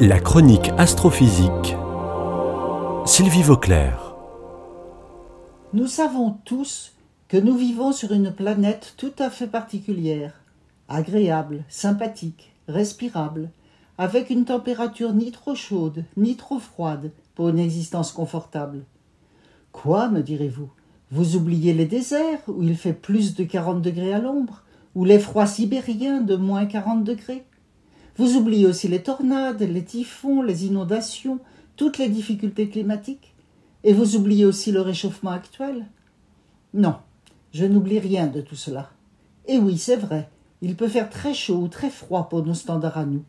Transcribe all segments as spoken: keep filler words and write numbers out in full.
La chronique astrophysique. Sylvie Vauclair. Nous savons tous que nous vivons sur une planète tout à fait particulière, agréable, sympathique, respirable, avec une température ni trop chaude, ni trop froide pour une existence confortable. Quoi, me direz-vous? Vous oubliez les déserts où il fait plus de quarante degrés à l'ombre, ou les froids sibériens de moins quarante degrés. Vous oubliez aussi les tornades, les typhons, les inondations, toutes les difficultés climatiques. Et vous oubliez aussi le réchauffement actuel. Non, je n'oublie rien de tout cela. Et oui, c'est vrai, il peut faire très chaud ou très froid pour nos standards à nous.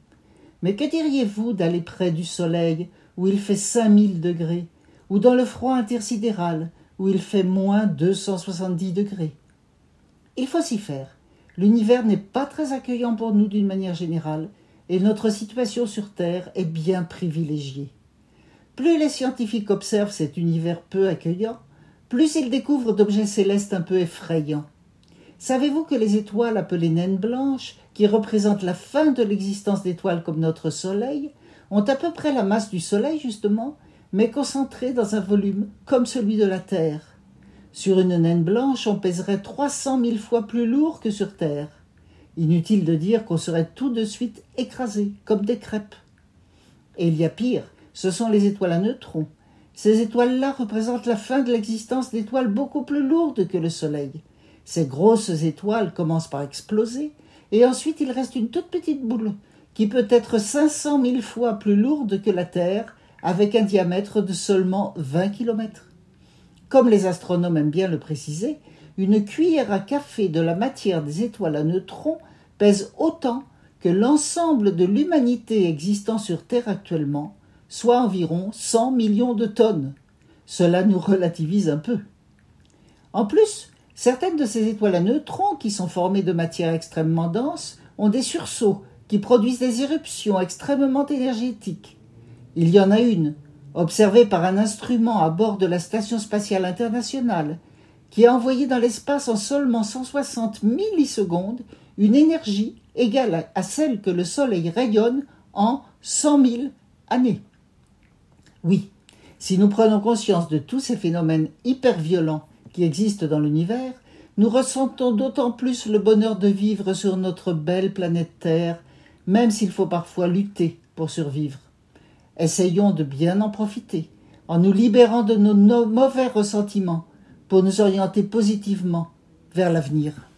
Mais que diriez-vous d'aller près du soleil où il fait cinq mille degrés, ou dans le froid intersidéral où il fait moins deux cent soixante-dix degrés? Il faut s'y faire. L'univers n'est pas très accueillant pour nous d'une manière générale, et notre situation sur Terre est bien privilégiée. Plus les scientifiques observent cet univers peu accueillant, plus ils découvrent d'objets célestes un peu effrayants. Savez-vous que les étoiles appelées naines blanches, qui représentent la fin de l'existence d'étoiles comme notre Soleil, ont à peu près la masse du Soleil justement, mais concentrées dans un volume comme celui de la Terre? Sur une naine blanche, on pèserait trois cent mille fois plus lourd que sur Terre. Inutile de dire qu'on serait tout de suite écrasé, comme des crêpes. Et il y a pire, ce sont les étoiles à neutrons. Ces étoiles-là représentent la fin de l'existence d'étoiles beaucoup plus lourdes que le Soleil. Ces grosses étoiles commencent par exploser, et ensuite il reste une toute petite boule, qui peut être cinq cent mille fois plus lourde que la Terre, avec un diamètre de seulement vingt kilomètres. Comme les astronomes aiment bien le préciser, une cuillère à café de la matière des étoiles à neutrons pèse autant que l'ensemble de l'humanité existant sur Terre actuellement, soit environ cent millions de tonnes. Cela nous relativise un peu. En plus, certaines de ces étoiles à neutrons, qui sont formées de matière extrêmement dense, ont des sursauts qui produisent des éruptions extrêmement énergétiques. Il y en a une, observé par un instrument à bord de la Station Spatiale Internationale, qui a envoyé dans l'espace en seulement cent soixante millisecondes une énergie égale à celle que le Soleil rayonne en cent mille années. Oui, si nous prenons conscience de tous ces phénomènes hyper violents qui existent dans l'univers, nous ressentons d'autant plus le bonheur de vivre sur notre belle planète Terre, même s'il faut parfois lutter pour survivre. Essayons de bien en profiter, en nous libérant de nos mauvais ressentiments, pour nous orienter positivement vers l'avenir.